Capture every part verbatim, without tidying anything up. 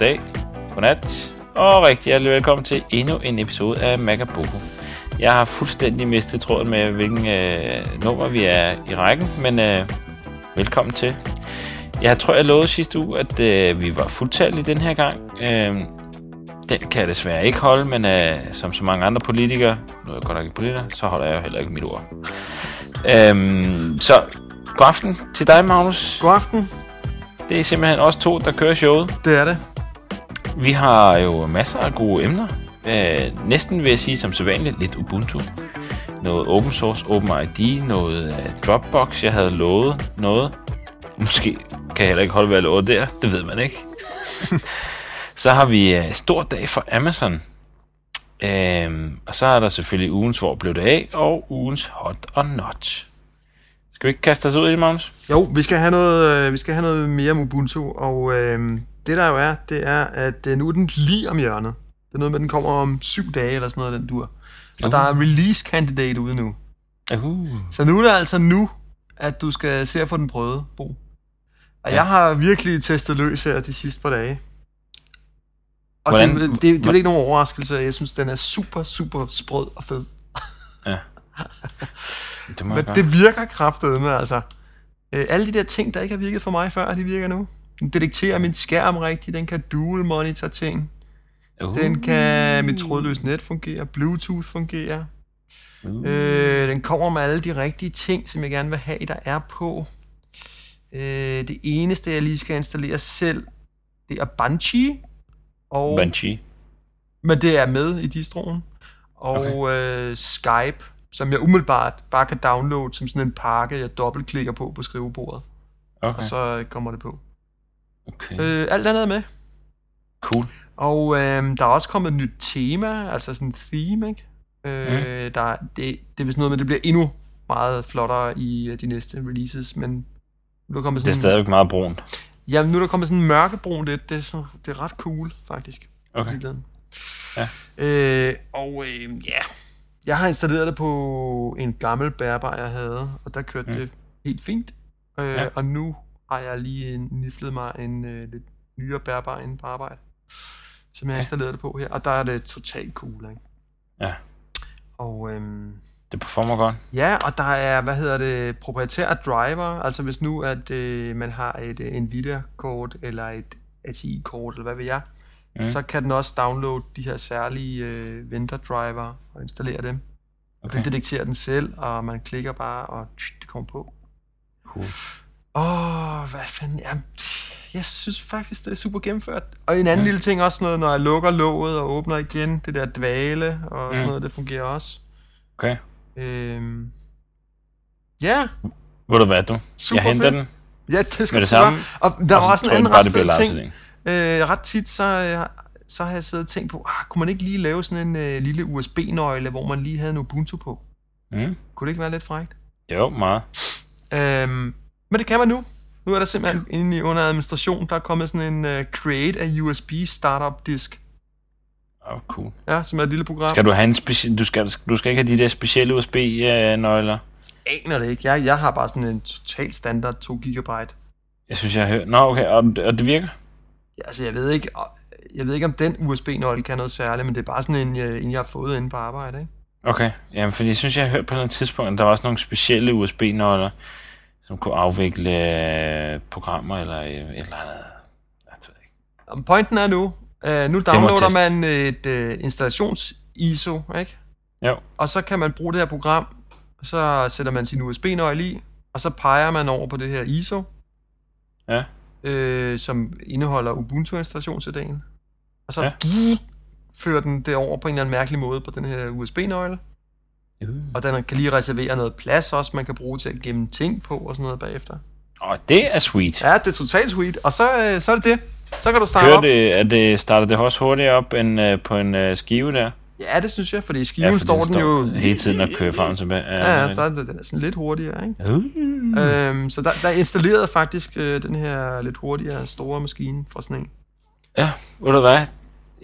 dag, godnat, og rigtig hjertelig velkommen til endnu en episode af Magaboko. Jeg har fuldstændig mistet tråden med, hvilken øh, nummer vi er i rækken, men øh, velkommen til. Jeg tror, jeg lovede sidste uge, at øh, vi var fuldtallige den her gang. Øh, den kan jeg desværre ikke holde, men øh, som så mange andre politikere, nu er jeg godt nok ikke politiker, så holder jeg jo heller ikke mit ord. Øh, så god aften til dig, Magnus. God aften. Det er simpelthen os to, der kører showet. Det er det. Vi har jo masser af gode emner. Øh, næsten vil jeg sige som sædvanligt lidt Ubuntu. Noget open source, OpenID, noget øh, Dropbox, jeg havde lovet noget. Måske kan jeg heller ikke holde, hvad jeg lover der. Det ved man ikke. Så har vi øh, stor dag for Amazon. Øh, og så er der selvfølgelig ugens, hvor blev det af, og ugens hot or not. Skal vi ikke kaste os ud i det, Magnus? Jo, vi skal have noget, øh, vi skal have noget mere om Ubuntu, og øh, det der jo er, det er, at øh, nu er den lige om hjørnet. Det er noget med, at den kommer om syv dage eller sådan noget den dur. Og uh-huh. der er release candidate ude nu. Uh-huh. Så nu er det altså nu, at du skal se at få den prøvet, Bo. Og ja. Jeg har virkelig testet løs her de sidste par dage. Og det, det, det, det er ikke nogen overraskelse. Jeg synes, den er super, super sprød og fed. Ja. Det men gøre. Det virker kraftedeme, altså. Øh, alle de der ting, der ikke har virket for mig før, de virker nu. Den detekterer min skærm rigtigt, den kan dual monitor ting. Uh. Den kan mit trådløse net fungere, Bluetooth fungerer. Uh. Øh, den kommer med alle de rigtige ting, som jeg gerne vil have, der er på. Øh, det eneste, jeg lige skal installere selv, det er Bungie. Og, Bungie. Men det er med i distroen. Og okay. øh, Skype, som jeg umiddelbart bare kan downloade som sådan en pakke, jeg dobbeltklikker på på skrivebordet. Okay. Og så kommer det på. Okay. Øh, alt andet er med. Cool. Og øh, der er også kommet et nyt tema, altså sådan et theme, ikke? Øh, mm. der, det, det er vist noget med, det bliver endnu meget flottere i de næste releases, men nu er kommet sådan... Det er stadigvæk meget brunt. Jamen, nu er der kommet sådan en mørkebrun lidt. Det er, sådan, det er ret cool, faktisk. Okay. Ja. Øh, og ja... Øh, yeah. Jeg har installeret det på en gammel bærbar, jeg havde, og der kørte mm. det helt fint. Øh, ja. Og nu har jeg lige niflet mig en øh, lidt nyere bærbar inde på arbejde, som jeg har installeret det på her. Og der er det totalt cool, ikke? Ja. Og, øhm, det performer godt. Ja, og der er, hvad hedder det, proprietære driver. Altså hvis nu, at øh, man har et øh, Nvidia-kort eller et A T I-kort, eller hvad ved jeg, Mm. så kan den også downloade de her særlige øh, vendor-driver og installere dem. Okay. Den detekterer den selv, og man klikker bare, og tsh, det kommer på. Åh, cool. oh, hvad fanden... Jamen, jeg synes faktisk, det er super gennemført. Og en anden mm. lille ting også, noget, når jeg lukker låget og åbner igen, det der dvale og mm. sådan noget, det fungerer også. Okay. Øhm, ja. Ved du hvad, du? Super jeg henter fedt. Den. Ja, det skal du bare. Og der og er også en anden ret fed ting. Øh, ret tit, så, så har jeg siddet og tænkt på, ah, kunne man ikke lige lave sådan en øh, lille U S B-nøgle, hvor man lige havde en Ubuntu på? Mm. Kunne det ikke være lidt frækt? Jo, meget. Øhm, men det kan man nu. Nu er der simpelthen inde under administration, der er kommet sådan en øh, Create a U S B Startup Disk. Åh, oh, cool. Ja, som er et lille program. Skal du have en speci- du, skal, du skal ikke have de der specielle U S B-nøgler? Jeg aner det ikke. Jeg, jeg har bare sådan en total standard to gigabyte. Jeg synes, jeg har hørt... Nå, okay. Og, og det virker? Altså, jeg ved ikke, jeg ved ikke om den U S B-nøgle kan noget særligt, men det er bare sådan en, jeg, jeg har fået inde på arbejde, ikke? Okay, jamen, fordi jeg synes, jeg har hørt på et eller andet tidspunkt, at der var også nogle specielle U S B-nøgler, som kunne afvikle øh, programmer eller øh, et eller andet. Jeg ved ikke. Jamen, pointen er nu, øh, nu downloader man et øh, installations-I S O, ikke? Jo. Og så kan man bruge det her program, så sætter man sin U S B-nøgle i, og så peger man over på det her I S O. Ja. Øh, som indeholder Ubuntu-installation til dagen. Og så ja. Fører den det over på en eller anden mærkelig måde på den her U S B-nøgle. Uh. Og den kan lige reservere noget plads også, man kan bruge til at gemme ting på og sådan noget bagefter. Og det er sweet. Ja, det er totalt sweet. Og så, øh, så er det det. Så kan du starte op. Hører det, starter det også hurtigere op end øh, på en øh, skive der? Ja, det synes jeg, fordi i skiven ja, for står den, den står jo... hele tiden og kører frem tilbage. Ja, ja, så er det, den er sådan lidt hurtigere, ikke? Uh. Øhm, så der, der installerede faktisk øh, den her lidt hurtigere, store maskine fra sådan en. Ja, ved du hvad?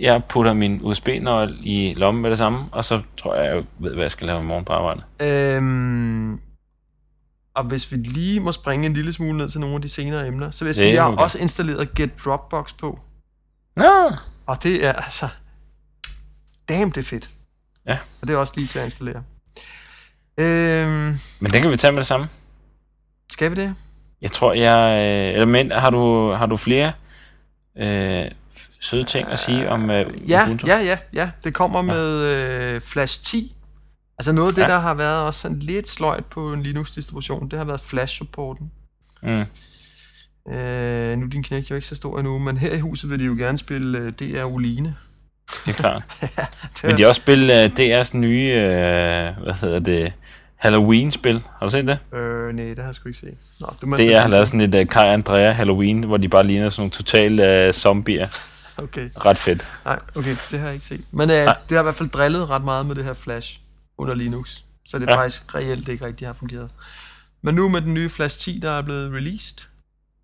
Jeg putter min U S B-nøgle i lommen med det samme, og så tror jeg, jeg ved, hvad jeg skal lave i morgen på arbejde. Øhm, og hvis vi lige må springe en lille smule ned til nogle af de senere emner, så vil jeg sige, at jeg har også installeret Get Dropbox på. Ja. Og det er altså... Damn, det er fedt. Ja. Og det er også lige til at installere. Øhm, men det kan vi tage med det samme. Skal vi det? Jeg tror, jeg... Eller men, har du, har du flere øh, søde ting at sige om øh, ja, Ubuntu? Ja, ja, ja. Det kommer ja. med øh, Flash ti. Altså noget af det, ja. der har været også sådan lidt sløjt på en Linux-distribution, det har været Flash-supporten. Mm. Øh, nu er din knægt jo ikke så stor endnu, men her i huset vil de jo gerne spille øh, D R Uline. Det er klart. ja, det men de har også spillet øh, D R's nye, øh, hvad hedder det, Halloween-spil. Har du set det? Øh, nej, det har jeg sgu ikke set. Nå, det må D R har lavet sådan et øh, Kai Andrea Halloween, hvor de bare ligner sådan nogle totale øh, zombier. Okay. Ret fedt. Nej, okay, det har jeg ikke set. Men øh, det har i hvert fald drillet ret meget med det her Flash under Linux, så det er ja. faktisk reelt ikke rigtig har fungeret. Men nu med den nye Flash ti, der er blevet released,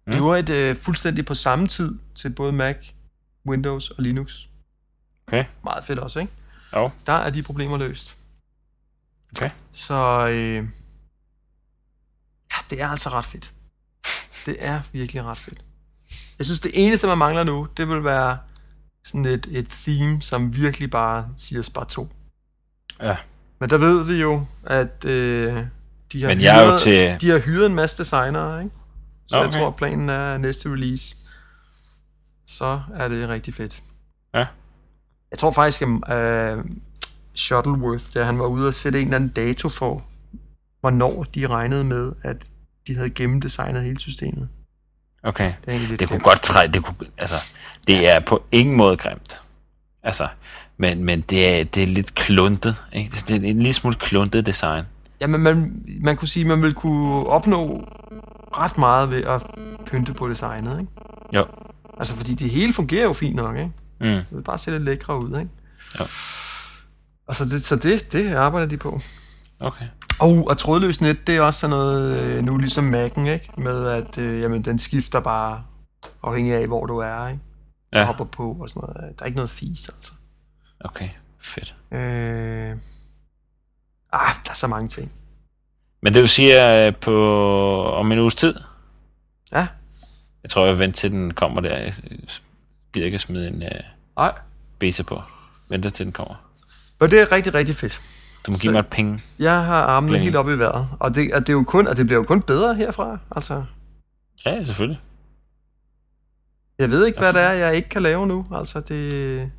mm. det var et øh, fuldstændig på samme tid til både Mac, Windows og Linux. Okay. Meget fedt også, ikke? Jo. Der er de problemer løst. Okay. Så øh, ja, det er altså ret fedt. Det er virkelig ret fedt. Jeg synes, det eneste, man mangler nu, det vil være sådan et, et theme, som virkelig bare siger spar to. Ja. Men der ved vi jo, at øh, de, har hyret, til... de har hyret en masse designere, ikke? Så okay. jeg tror, planen er næste release. Så er det rigtig fedt. Ja. Jeg tror faktisk, at øh, Shuttleworth, der han var ude og sætte en eller anden dato for, hvornår de regnede med, at de havde gennemdesignet hele systemet. Okay. Det, det kunne grimt. godt træde. Det, kunne, altså, det ja. er på ingen måde grimt. Altså... Men, men det, er, det er lidt kluntet, ikke? Det er en lille smule kluntet design. Ja, men man, man kunne sige, at man ville kunne opnå ret meget ved at pynte på designet, ikke? Jo. Altså, fordi det hele fungerer jo fint nok, ikke? Mm. Så det bare ser lidt lækre ud, ikke? Jo. Og så det, så det, det arbejder de på. Okay. Og, og trådløs net, det er også sådan noget, nu ligesom Mac'en, ikke? Med at, øh, jamen, den skifter bare afhængig af, hvor du er, ikke? Ja. Og hopper på og sådan noget. Der er ikke noget fis, altså. Okay, fedt. Øh... Ah, der er så mange ting. Men det vil sige, at på... om en uges tid? Ja. Jeg tror, jeg venter til den kommer der. Jeg gider ikke at smide en uh... beta på. Venter til den kommer. Og det er rigtig, rigtig fedt. Du må så give mig et penge. Jeg har armene helt oppe i vejret. Og det, og, det er jo kun, og det bliver jo kun bedre herfra, altså. Ja, selvfølgelig. Jeg ved ikke, hvad det er, jeg ikke kan lave nu. Altså, det...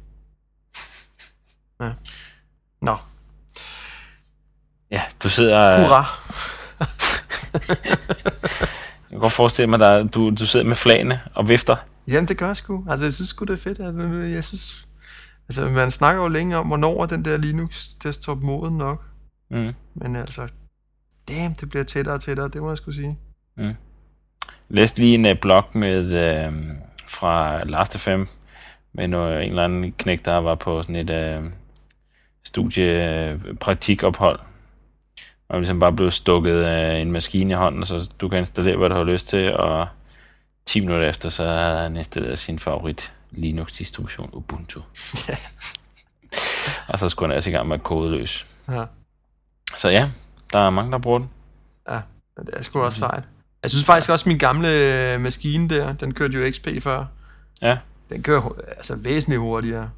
Ja. Nå. Ja, du sidder... Hurra! Jeg kan godt forestille mig, at du, du sidder med flagene og vifter. Jamen, det gør jeg sgu. Altså, jeg synes sgu, det er fedt. Jeg synes... Altså, man snakker jo længe om, hvornår er den der Linux-desktop moden nok. Mm. Men altså... Damn, det bliver tættere og tættere, det må jeg sgu sige. Mm. Læs lige en uh, blog med... Uh, fra Last dot f m. Med noget, en eller anden knæk, der var på sådan et... Uh, studiepraktikophold, og ligesom bare blev stukket af en maskine i hånden, så du kan installere, hvad du har lyst til, og ti minutter efter, så havde han installeret sin favorit Linux-distribution, Ubuntu. Yeah. Og så skulle han altså i gang med at kode løs. Ja. Så ja, der er mange, der bruger den. Ja, det er sgu også sejt. Jeg synes faktisk også, min gamle maskine der, den kørte jo X P før. Ja. Den kører altså væsentligt hurtigere.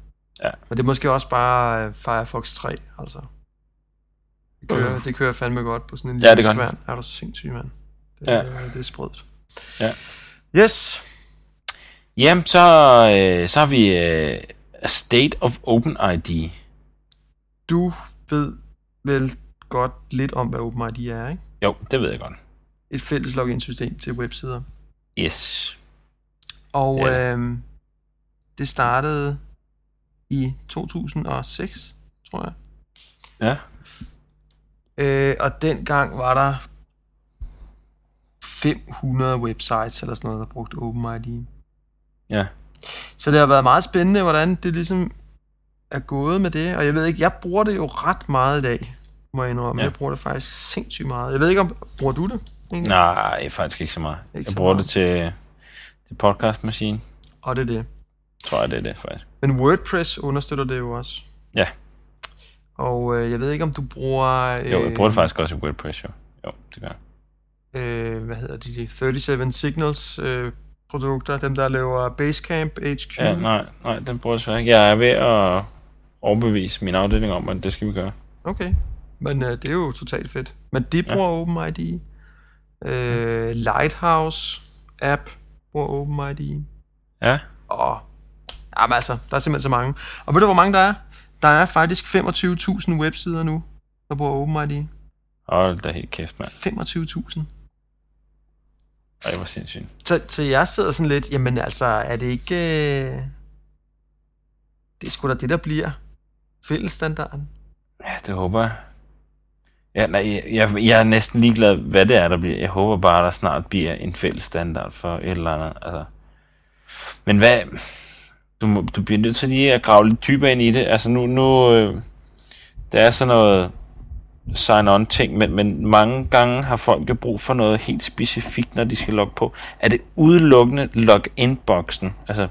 Ja. Men det er måske også bare Firefox tre, altså. Det kører, mm. det kører fandme godt på sådan en ja, lille skværn. Er du sindssyg, mand? Det, ja. det er sprødt. Ja. Yes. Jamen, så, øh, så har vi øh, A State of OpenID. Du ved vel godt lidt om, hvad OpenID er, ikke? Jo, det ved jeg godt. Et fælles login-system til websider. Yes. Og ja. øh, det startede... i to tusind og seks, tror jeg. Ja. Øh, og dengang var der fem hundrede websites eller sådan noget, der brugte OpenID. Ja. Så det har været meget spændende, hvordan det ligesom er gået med det. Og jeg ved ikke, jeg bruger det jo ret meget i dag, må jeg indrømme. Ja. Jeg bruger det faktisk sindssygt meget. Jeg ved ikke, om bruger du det egentlig? Nej, faktisk ikke så meget. Ikke jeg bruger meget. det til, til podcastmaskinen. Og det er det. Tror jeg, det er det, faktisk. Men WordPress understøtter det jo også. Ja. Og øh, jeg ved ikke, om du bruger... Øh, jo, jeg bruger det faktisk også i WordPress, jo. Jo, det gør jeg. Øh, hvad hedder de? de? thirty-seven Signals øh, produkter, dem der laver Basecamp, H Q. Ja, nej, nej, den bruger jeg svært ikke. Jeg er ved at overbevise min afdeling om, at det skal vi gøre. Okay, men øh, det er jo totalt fedt. Men de bruger ja. OpenID. Øh, Lighthouse App bruger OpenID. Ja. Og, jamen altså, der er simpelthen så mange. Og ved du, hvor mange der er? Der er faktisk femogtyve tusind websider nu, der bruger OpenID. Hold da helt kæft, mand. femogtyve tusind. Ej, hvor sindssygt. Så, så jeg sidder sådan lidt, jamen altså, er det ikke... Øh... Det er sgu da det, der bliver fællesstandarden. Ja, det håber jeg. Ja, nej, jeg, jeg er næsten ligeglad, hvad det er, der bliver. Jeg håber bare, der snart bliver en fællesstandard for et eller andet. Altså. Men hvad... Du, må, du bliver nødt til lige at grave lidt dybere ind i det. Altså nu... nu øh... Der er sådan noget... sign-on ting, men, men mange gange har folk jo brug for noget helt specifikt, når de skal logge på. Er det udelukkende log-in-boksen? Altså,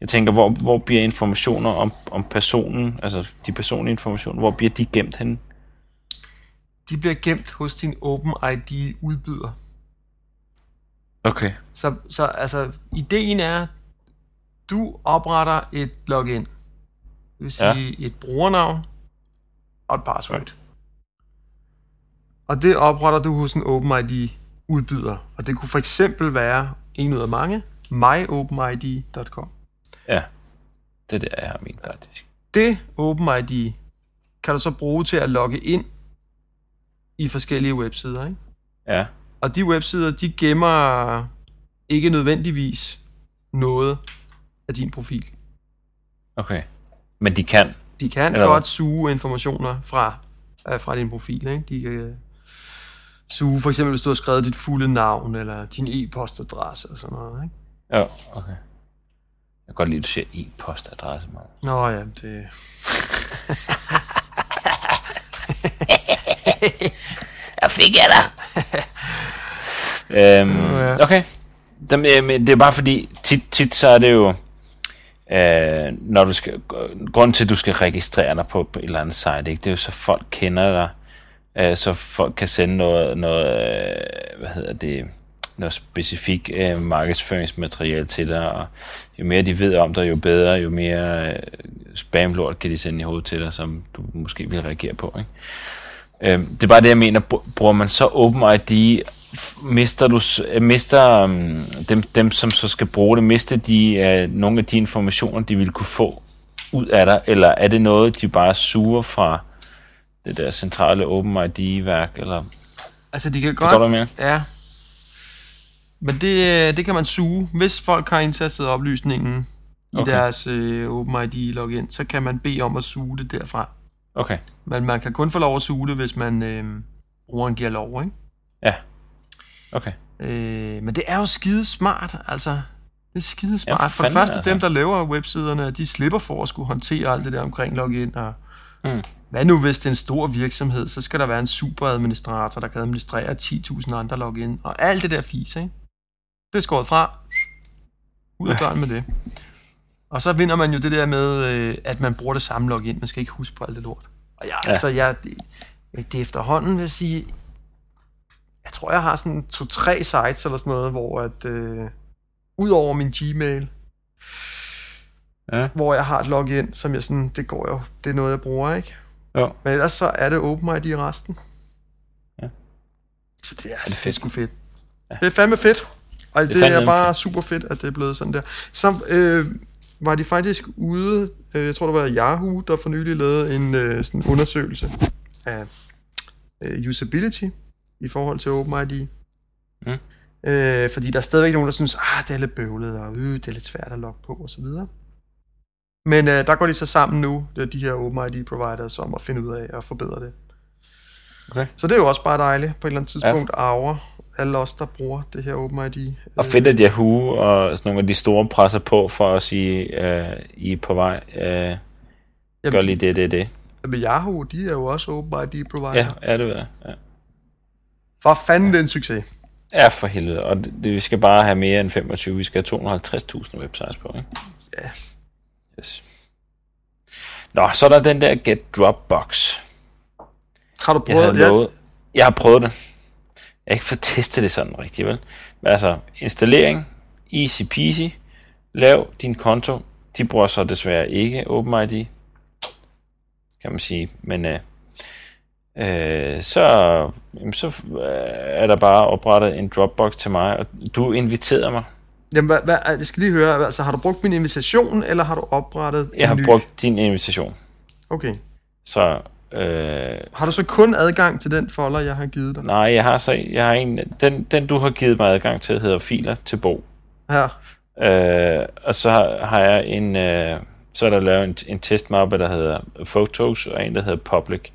jeg tænker, hvor, hvor bliver informationer om, om personen, altså de personlige informationer, hvor bliver de gemt henne? De bliver gemt hos din OpenID-udbyder. Okay. Så, så altså, ideen er, du opretter et login. Det vil sige ja. Et brugernavn og et password. Okay. Og det opretter du hos en OpenID-udbyder. Og det kunne for eksempel være, en ud af mange, my open I D punktum com. Ja, det der er min faktisk. Det OpenID kan du så bruge til at logge ind i forskellige websider, ikke? Ja. Og de websider, de gemmer ikke nødvendigvis noget af din profil. Okay, men de kan? De kan eller... godt suge informationer fra, øh, fra din profil, ikke? De kan... Suge, for eksempel hvis du har skrevet dit fulde navn, eller din e-postadresse og sådan noget, ikke? Ja, okay. Jeg kan godt lide, at du siger e-postadresse, Mark. Nå ja, det... Jeg fik jeg dig! øhm, okay. Det er bare fordi, tit, tit så er det jo... Øh, når du skal... Grunden til, at du skal registrere dig på et eller andet site, ikke? Det er jo så folk kender dig. Så folk kan sende noget, noget, hvad hedder det, noget specifik øh, markedsføringsmateriale til dig, og jo mere de ved om dig, jo bedre, jo mere øh, spamlort kan de sende i hovedet til dig, som du måske vil reagere på, ikke? Øh, det er bare det, jeg mener. Bruger man så OpenID, mister du, mister øh, dem, dem, som så skal bruge det, mister de øh, nogle af de informationer, de ville kunne få ud af dig, eller er det noget, de bare suger fra det der centrale OpenID-værk, eller... Altså, de kan godt... Forstår du mere? Ja. Men det, det kan man suge. Hvis folk har indtastet oplysningen okay. i deres øh, OpenID-login, så kan man bede om at suge det derfra. Okay. Men man kan kun få lov at suge det, hvis man øh, brugeren giver lov, ikke? Ja. Okay. Øh, men det er jo skide smart, altså... Det er skide smart. Ja, for, for det første, altså. Dem, der laver websiderne, de slipper for at skulle håndtere alt det der omkring login og... Mm. Hvad nu, hvis det er en stor virksomhed, så skal der være en superadministrator, der kan administrere ti tusind andre login, og alt det der fis, ikke? Det er skåret fra. Ud af døren med det. Og så vinder man jo det der med, at man bruger det samme login. Man skal ikke huske på alt det lort. Og jeg, ja. altså, jeg, det, det efterhånden vil jeg sige, jeg tror, jeg har sådan to-tre sites eller sådan noget, hvor at, øh, ud over min Gmail, ja. Hvor jeg har et login, som jeg sådan, det går jo, det er noget, jeg bruger, ikke? Jo. Men ellers så er det OpenID i resten. Ja. Så det er, altså, er, det det er sgu fedt. Ja. Det er fandme fedt. Og det, det er bare fedt. Super fedt, at det er blevet sådan der. Så øh, var de faktisk ude, øh, jeg tror det var Yahoo, der for nylig lavede en øh, sådan undersøgelse af øh, usability i forhold til OpenID. Mm. Øh, fordi der er stadigvæk nogen, der synes, ah, det er lidt bøvlet, og øh, det er lidt svært at logge på, og så videre. Men øh, der går de så sammen nu, de her OpenID-providers, om at finde ud af at forbedre det. Okay. Så det er jo også bare dejligt, på et eller andet tidspunkt ja. Arver alle os, der bruger det her OpenID. Og fedt, at Yahoo og sådan nogle af de store presser på, for at sige, øh, I er på vej, øh, gør lige det, det, det. Men Yahoo, de er jo også OpenID-provider. Ja, ja, det ved jeg. Ja. For fanden, ja. Det er en succes. Ja, for helvede. Og det, vi skal bare have mere end femogtyve, vi skal have to hundrede og halvtreds tusind websites på, ikke? Ja. Yes. Nå, så er der den der Get Dropbox. Har du prøvet det? Jeg, yes. jeg har prøvet det. Jeg har ikke fået testet det sådan rigtigt, vel? Men altså, installering, Easy peasy. Lav din konto. De bruger så desværre ikke OpenID, kan man sige. Men øh, øh, så, jamen, så er der bare oprettet en Dropbox til mig, og du inviterer mig. Jamen, hvad, hvad, jeg skal lige høre, altså, har du brugt min invitation, eller har du oprettet en ny? Jeg har ny? brugt din invitation. Okay. Så... Øh, har du så kun adgang til den folder, jeg har givet dig? Nej, jeg har så jeg har en... Den, den, du har givet mig adgang til, hedder filer til bog. Ja. Øh, og så har, har jeg en... Øh, så er der lavet en, en testmappe, der hedder Photos, og en, der hedder Public.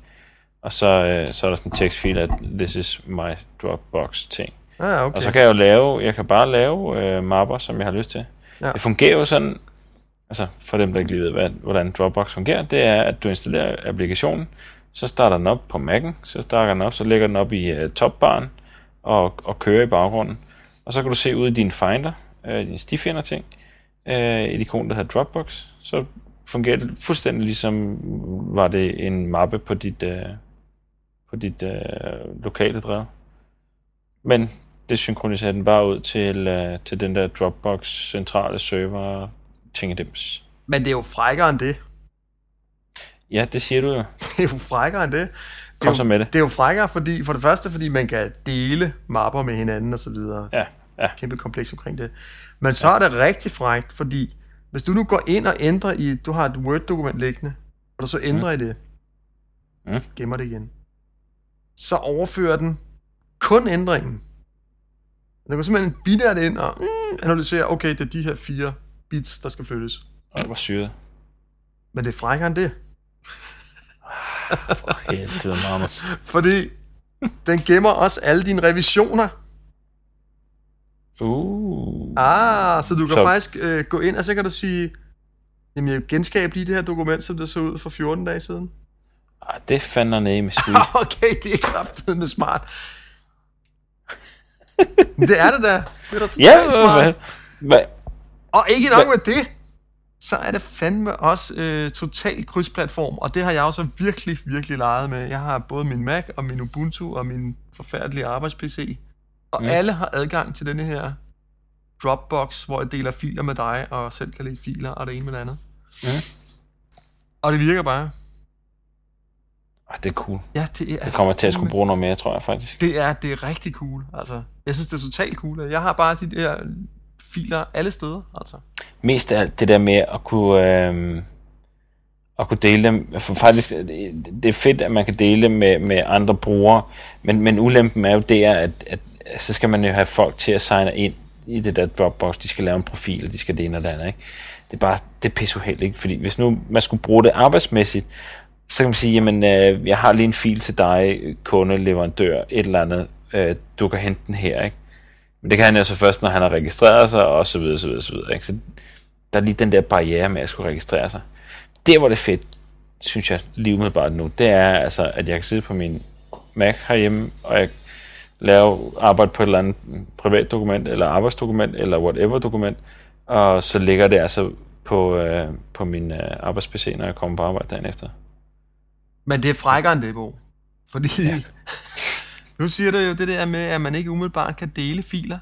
Og så, øh, så er der sådan en tekstfil, at this is my Dropbox-ting. Ah, okay. Og så kan jeg jo lave, jeg kan bare lave øh, mapper, som jeg har lyst til. Ja. Det fungerer jo sådan, altså for dem, der ikke lige ved, hvad, hvordan Dropbox fungerer, det er, at du installerer applikationen, så starter den op på Mac'en, så starter den op, så lægger den op i øh, topbaren og, og kører i baggrunden. Og så kan du se ud i din Finder, øh, din stifinder-ting, øh, et ikon, der hedder Dropbox, så fungerer det fuldstændig ligesom, var det en mappe på dit, øh, på dit øh, lokale drev. Men det synkroniserer den bare ud til, øh, til den der Dropbox centrale server tingedems. Men det er jo frækkere end det. Ja, det siger du jo. Det er jo frækkere end det. Det Kom jo, så med det. Det er jo frækkere, fordi, for det første, fordi man kan dele mapper med hinanden og så videre. Ja, ja. Kæmpe kompleks omkring det. Men så ja. er det rigtig frækt, fordi hvis du nu går ind og ændrer i, du har et Word-dokument liggende, og du så ændrer mm. i det, mm. gemmer det igen, så overfører den kun ændringen. Der går simpelthen binært ind og mm, analyserer, okay, det er de her fire bits, der skal flyttes. Og det var syret. Men det er frækkere end det. For helvede, Magnus. Fordi den gemmer også alle dine revisioner. Uh. Ah, så du kan så. faktisk øh, gå ind, og så kan du sige, jamen jeg genskaber lige det her dokument, som det så ud for fjorten dage siden. Ah, det fandt jeg nede med skyld. Okay, det er kraftedeme smart. Det er det da. Det er da totalt smart. Yeah, og ikke nok med det, så er det fandme også øh, totalt krydsplatform, og det har jeg også virkelig, virkelig leget med. Jeg har både min Mac og min Ubuntu og min forfærdelige arbejds-P C, og mm. alle har adgang til denne her Dropbox, hvor jeg deler filer med dig, og selv kan lægge filer, og det ene med det andet. Mm. Og det virker bare. Det er cool. Ja, det er. Jeg kommer til at skulle bruge noget mere, tror jeg faktisk. Det er, det er rigtig cool. Altså, jeg synes, det er totalt cool. Jeg har bare de der filer alle steder. Altså. Mest af det der med at kunne, øh, at kunne dele dem. For faktisk, det er fedt, at man kan dele dem med, med andre brugere. Men, men ulempen er jo det, at, at, at så skal man jo have folk til at signe ind i det der Dropbox. De skal lave en profil, og de skal det ene og det andet. Ikke? Det er bare, det er pisseuheldigt, ikke? Fordi hvis nu man skulle bruge det arbejdsmæssigt, så kan man sige, jamen, øh, jeg har lige en fil til dig, kunde, leverandør, et eller andet, øh, du kan hente den her, ikke? Men det kan han jo så først, når han har registreret sig, og så videre, så videre, så videre, ikke? Så der er lige den der barriere med at skulle registrere sig. Det, hvor det er fedt, synes jeg, lige umiddelbart nu, det er altså, at jeg kan sidde på min Mac herhjemme, og jeg laver arbejde på et eller andet privat dokument, eller arbejdsdokument, eller whatever dokument, og så ligger det altså på, øh, på min øh, arbejds-P C, når jeg kommer på arbejde dagen efter. Men det er frækkere end det, Bo. Fordi ja. Nu siger du jo det der med, at man ikke umiddelbart kan dele filer.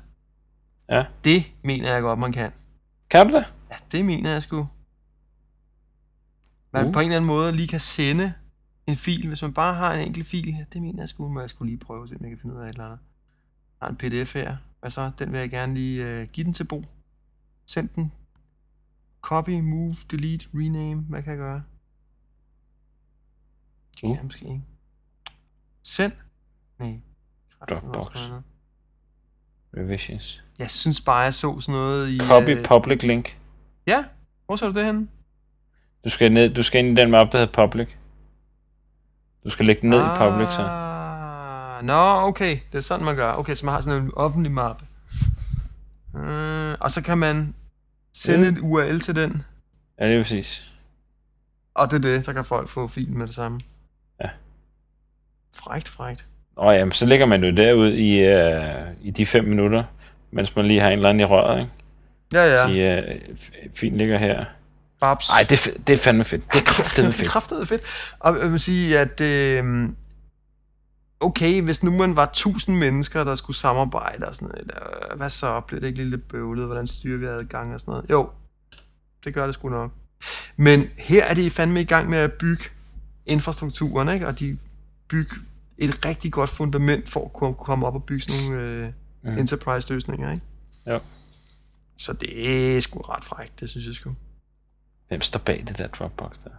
Ja. Det mener jeg godt, man kan. Kan du det? Ja, det mener jeg sgu. Man uh. på en eller anden måde lige kan sende en fil, hvis man bare har en enkelt fil. Ja, det mener jeg sgu, men jeg skulle lige prøve, så jeg kan finde ud af et eller andet. Jeg har en P D F her. Hvad så? Den vil jeg gerne lige uh, give den til Bo. Send den. Copy, move, delete, rename. Hvad kan jeg gøre? Uh. Ja, måske ikke. Send. Nej. Dropbox. Revisions. Jeg synes bare, jeg så sådan noget i... Copy uh... public link. Ja. Hvor så du det henne? Du skal, ned, du skal ind i den map, der hedder public. Du skal lægge den ned ah, i public, så. Nå, okay. Det er sådan, man gør. Okay, så man har sådan en offentlig mappe. Uh, og så kan man sende yeah. et U R L til den. Ja, det er præcis. Og det er det. Så kan folk få filen med det samme. Frækt, frækt. Åh ja, så ligger man jo derude i, øh, i de fem minutter, mens man lige har en eller anden i røret, ikke? Ja, ja. I, øh, fint ligger her. Babs. Ej, det, f- det er fandme fedt. Det er kraftedeme fedt. Det er kraftedeme fedt. Og jeg vil sige, at øh, okay, hvis nu man var tusind mennesker, der skulle samarbejde og sådan noget, hvad så? Bliver det ikke lige lidt bøvlet? Hvordan styrer vi adgang og sådan noget? Jo, det gør det sgu nok. Men her er de fandme i gang med at bygge infrastrukturen, ikke? Og de bygger et rigtig godt fundament for at kunne komme op og bygge sådan nogle øh, ja. enterprise-løsninger, ikke? Ja. Så det er sgu ret frækt, det synes jeg sgu. Hvem står bag det der Dropbox der?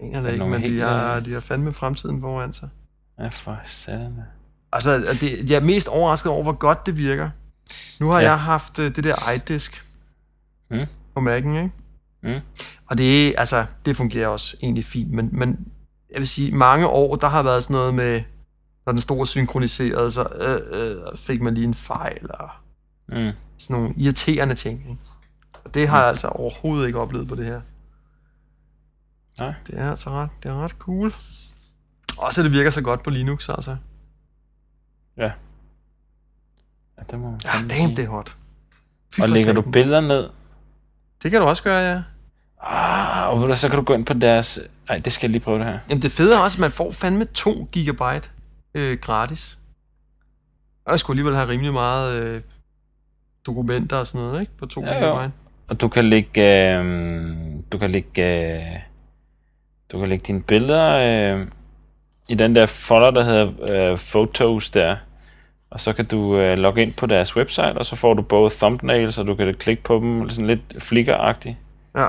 Ingen eller ikke, men de har, de har fandme fremtiden foran sig. Ja, for satan. Altså, det, jeg er mest overrasket over, hvor godt det virker. Nu har ja. jeg haft det der iDisk mm. på Mac'en, ikke? Mm. Og det, altså, det fungerer også egentlig fint, men, men jeg vil sige, mange år, der har været sådan noget med, når den store synkroniserede, så øh, øh, fik man lige en fejl, eller mm. sådan nogle irriterende ting, ikke? Og det har mm. jeg altså overhovedet ikke oplevet på det her. Nej. Det er altså ret, det er ret cool. Og så det virker så godt på Linux, altså. Ja. Ja, det må man ja damn, det er hot. Fy og lægger du billeder ned? Det kan du også gøre, ja. Ah, og så kan du gå ind på deres... Ej, det skal jeg lige prøve det her. Jamen det fede er også, at man får fandme to gigabyte øh, gratis. Og jeg skulle alligevel have rimelig meget øh, dokumenter og sådan noget, ikke? På to ja, gigabyte. Jo. Og du kan lægge... Øh, du kan lægge... Øh, du kan lægge dine billeder... Øh, i den der folder, der hedder øh, Photos der, og så kan du øh, logge ind på deres website, og så får du både thumbnails, og du kan klikke på dem, sådan lidt flicker-agtigt. Ja.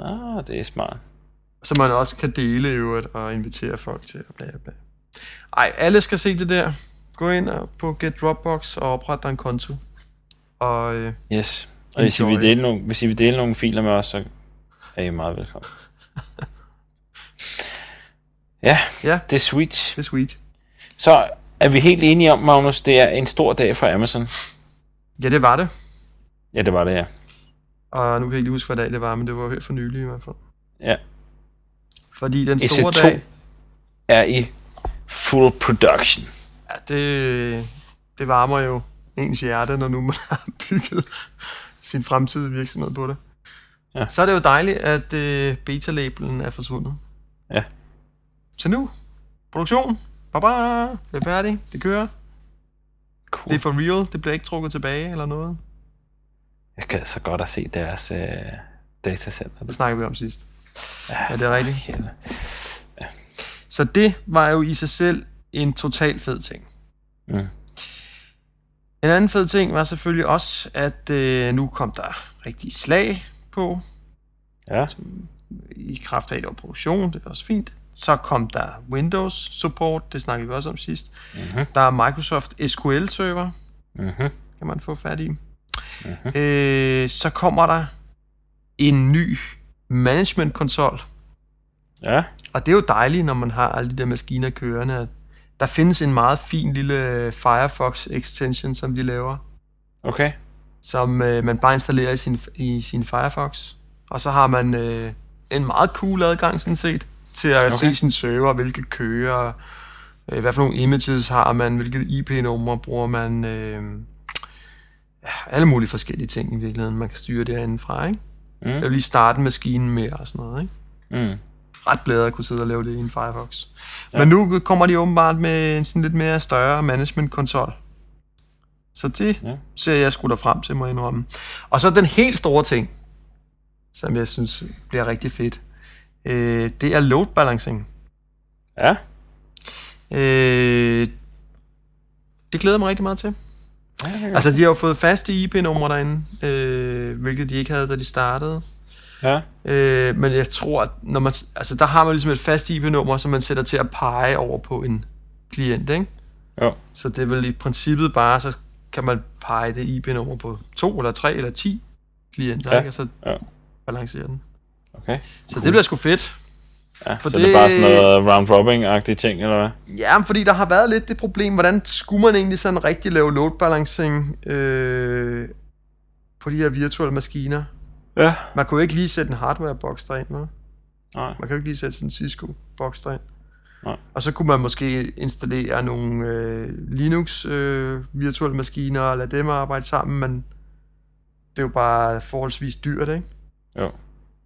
Ah, det er smart. Så man også kan dele øvrigt og invitere folk til at bla bla. Ej, alle skal se det der. Gå ind på Get Dropbox og opret dig en konto. Og, øh, yes, og hvis I, vil dele nogle, hvis I vil dele nogle filer med os, så er I meget velkommen. Ja, ja, det er sweet. Det er sweet. Så er vi helt enige om, Magnus, det er en stor dag for Amazon. Ja, det var det. Ja, det var det, ja. Og nu kan jeg ikke huske, hvad dag det var, men det var helt for nylig i hvert fald. Ja. Fordi den store E C to dag... er i full production. Ja, det, det varmer jo ens hjerte, når nu man har bygget sin fremtidige virksomhed på det. Ja. Så er det jo dejligt, at øh, beta-labelen er forsvundet. Ja. Så nu, produktion, ba-ba, det er færdigt, det kører. Cool. Det er for real, det bliver ikke trukket tilbage eller noget. Jeg kan så godt at se deres øh, datacenter. Det snakker vi om sidst. Ja, ja det er rigtigt. Ja. Så det var jo i sig selv en total fed ting. Mm. En anden fed ting var selvfølgelig også, at øh, nu kom der rigtig slag på. Ja. Som, i kraft af et år produktion, det er også fint. Så kom der Windows-support, det snakkede vi også om sidst. Mm-hmm. Der er Microsoft S Q L Server, mm-hmm. kan man få fat i. Mm-hmm. Øh, så kommer der en ny management-konsol. Ja. Og det er jo dejligt, når man har alle de der maskiner kørende. Der findes en meget fin lille Firefox-extension, som de laver. Okay. Som øh, man bare installerer i sin, i sin Firefox. Og så har man øh, en meget cool adgang, sådan set. Til at okay. se sin server, hvilke kører, øh, hvad for nogle images har man, hvilke I P-numre bruger man, øh, alle mulige forskellige ting i virkeligheden, man kan styre derinde fra, ikke? Mm. Jeg vil lige starte maskinen med og sådan noget, ikke? Mm. Ret blæder at kunne sidde og lave det i en Firefox. Ja. Men nu kommer de åbenbart med en sådan lidt mere større management-konsol. Så det ja. ser jeg sgu da frem til, må jeg indrømme. Og så den helt store ting, som jeg synes bliver rigtig fedt, Øh, det er load balancing. Ja. Øh, det glæder mig rigtig meget til. Ja, ja, ja. Altså, de har jo fået faste I P-numre derinde, øh, hvilket de ikke havde, da de startede. Ja. Øh, men jeg tror, at når man, altså, der har man ligesom et fast I P-nummer, som man sætter til at pege over på en klient, ikke? Jo. Så det er vel i princippet bare, så kan man pege det I P-nummer på to eller tre eller ti klienter, ja. ikke? Og så ja. balancerer den. Okay. Så cool. det bliver sgu fedt. Ja, for så det, det er bare sådan noget round-robbing-agtige ting, eller hvad? Ja, fordi der har været lidt det problem, hvordan skulle man egentlig sådan rigtig lave load-balancing øh, på de her virtuelle maskiner? Ja. Man kunne jo ikke lige sætte en hardware-boks derind, eller? Nej. Man kan jo ikke lige sætte sådan en Cisco-boks derind. Nej. Og så kunne man måske installere nogle øh, Linux-virtuelle øh, maskiner, og lade dem arbejde sammen, men det er jo bare forholdsvis dyrt, ikke? Jo.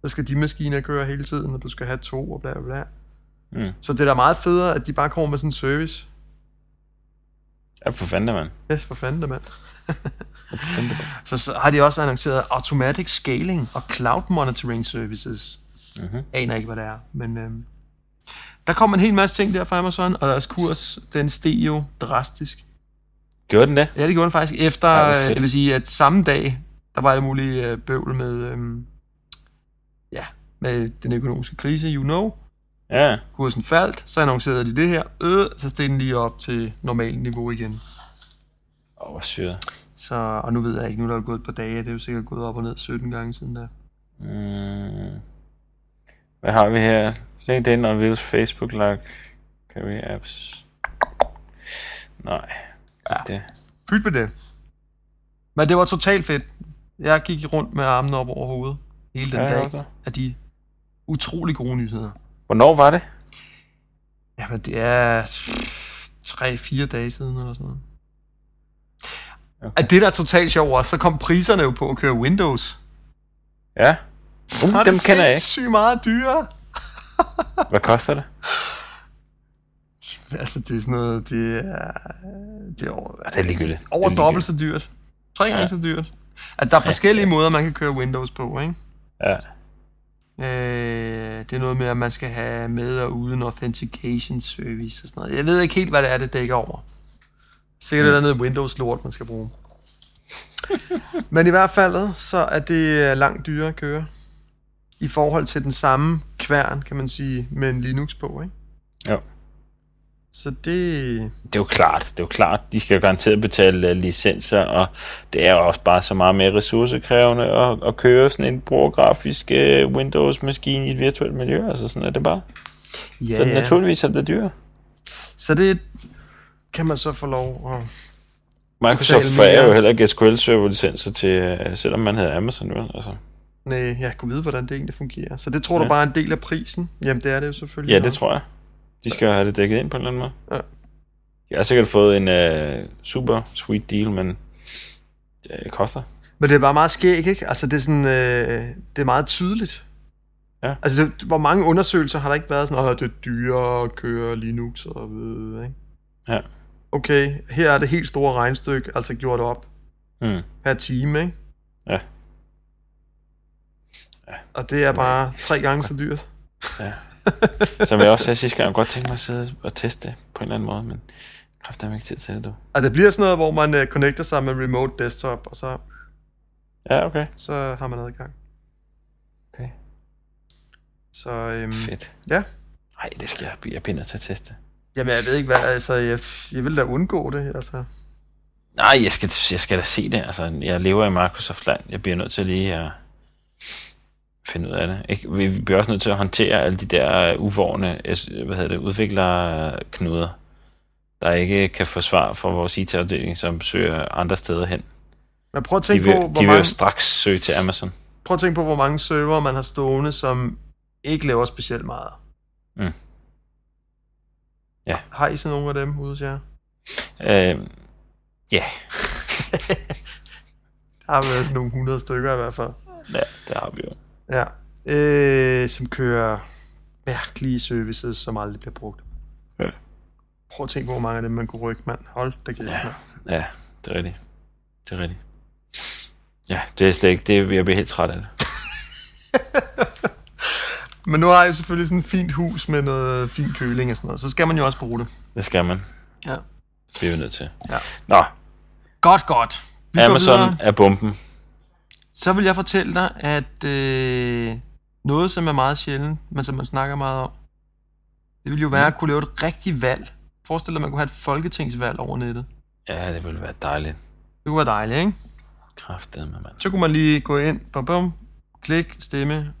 Så skal de maskiner køre hele tiden, og du skal have to og bla bla bla. Mm. Så det er da meget federe, at de bare kommer med sådan en service, Ja, for fanden da, mand. Ja, for fanden da, mand. så, så har de også annonceret automatic scaling og cloud monitoring services. Mm-hmm. Aner ikke, hvad det er, men... Øhm, der kom en hel masse ting der fra Amazon, og deres kurs, den steg jo drastisk. Gjorde den det? Ja, det gjorde den faktisk. Efter, ja, jeg vil sige, at samme dag, der var det mulige bøvl med, øhm, ja, med den økonomiske krise, you know. Ja. Kursen faldt, så annoncerede de det her, øh, så steg den lige op til normalt niveau igen. Åh, oh, hvor syret. Så, og nu ved jeg ikke, nu der er jo gået et par dage, det er jo sikkert gået op og ned sytten gange siden da. Mm. Hvad har vi her? LinkedIn og Windows, Facebook, like, career apps. Nej. Ja, pyt med det. Men det var totalt fedt. Jeg gik rundt med armene op over hovedet hele den ja, dag også. Af de utrolig gode nyheder. Hvornår var det? Jamen, det er tre fire dage siden eller sådan noget. Okay. At det der er totalt sjovt også, så kom priserne jo på at køre Windows. Ja. Så var uh, det sindssygt meget dyrere. Hvad koster det? Altså, det er sådan noget, det er... Det er over, det er ligegyldigt. Over det er dobbelt så dyrt. Tre gange ja. så dyrt. Altså, der er forskellige ja. måder, man kan køre Windows på, ikke? Ja. Øh, det er noget med, at man skal have med og uden authentication service og sådan noget. Jeg ved ikke helt, hvad det er, det dækker over. Sikkert mm. er der noget Windows-lort, man skal bruge. Men i hvert fald, så er det langt dyrere at køre. I forhold til den samme kværn, kan man sige, med en Linux på, ikke? Jo. Så det... Det er jo klart, det er jo klart. De skal jo garanteret betale licenser, og det er jo også bare så meget mere ressourcekrævende at, at køre sådan en brugergrafisk uh, Windows-maskine i et virtuelt miljø, altså sådan er det bare. Ja, så ja. Naturligvis er det dyrere. Så det kan man så få lov at... Microsoft forærer jo heller ikke S Q L-server-licenser til, selvom man havde Amazon, vel? Altså... Nej, jeg kunne vide, hvordan det egentlig fungerer. Så det tror ja. du bare er en del af prisen? Jamen, det er det jo selvfølgelig. Ja, det tror jeg. De skal jo have det dækket ind på en eller anden måde. Ja. Jeg har sikkert fået en uh, super sweet deal, men det koster. Men det er bare meget skægt, ikke? Altså, det er sådan, øh, det er meget tydeligt. Ja. Altså, det, hvor mange undersøgelser har der ikke været sådan, at det er dyrere at køre Linux og øh, ikke? Ja. Okay, her er det helt store regnestykke, altså gjort op mm. per time, ikke? Ja. Ja. Og det er bare tre gange så dyrt. Ja. Som jeg også sagde sidste gang, jeg godt tænke mig at sidde og teste det på en eller anden måde, men kræfter mig ikke tid til det. Og det bliver sådan noget, hvor man uh, connecter sig med remote desktop, og så, ja, okay. så har man adgang. Okay. Så, øhm, fedt. Ja. Nej, det skal jeg, jeg pinder til at teste. Jamen, jeg ved ikke hvad, altså, jeg, jeg vil da undgå det, altså. Nej, jeg skal, jeg skal da se det, altså, jeg lever i Microsoft-land, jeg bliver nødt til lige at... finde ud af det. Ikke? Vi bliver også nødt til at håndtere alle de der uvorne hvad hedder det, udviklerknuder, der ikke kan få svar fra vores I T-afdeling, som søger andre steder hen. Men prøv at tænke de vil, på, hvor de mange... vil straks søge til Amazon. Prøv at tænke på, hvor mange servere man har stående, som ikke laver specielt meget. Mm. Ja. Har I så nogle af dem ude til jer? Øh, ja. Der har været nogle hundrede stykker i hvert fald. Ja, det har vi jo. Ja, øh, som kører mærkelige services, som aldrig bliver brugt. Ja. Prøv at tænke, hvor mange af dem man kunne rykke, mand. Hold da kæft, ja. ja, det er rigtigt. Det er rigtigt. Ja, det er slet ikke. Det er, jeg bliver helt træt af det. Men nu har jeg selvfølgelig sådan et fint hus med noget fin køling og sådan noget. Så skal man jo også bruge det. Det skal man. Ja. Det bliver vi nødt til. Ja. Nå. Godt, godt. Vi Amazon er bomben. Så vil jeg fortælle dig, at øh, noget, som er meget sjældent, men som man snakker meget om, det ville jo være at kunne lave et rigtigt valg. Forestil dig, at man kunne have et folketingsvalg over nettet. Ja, det ville være dejligt. Det kunne være dejligt, ikke? Kræftedeme, mand. Så kunne man lige gå ind, bum, bum, klik, stemme,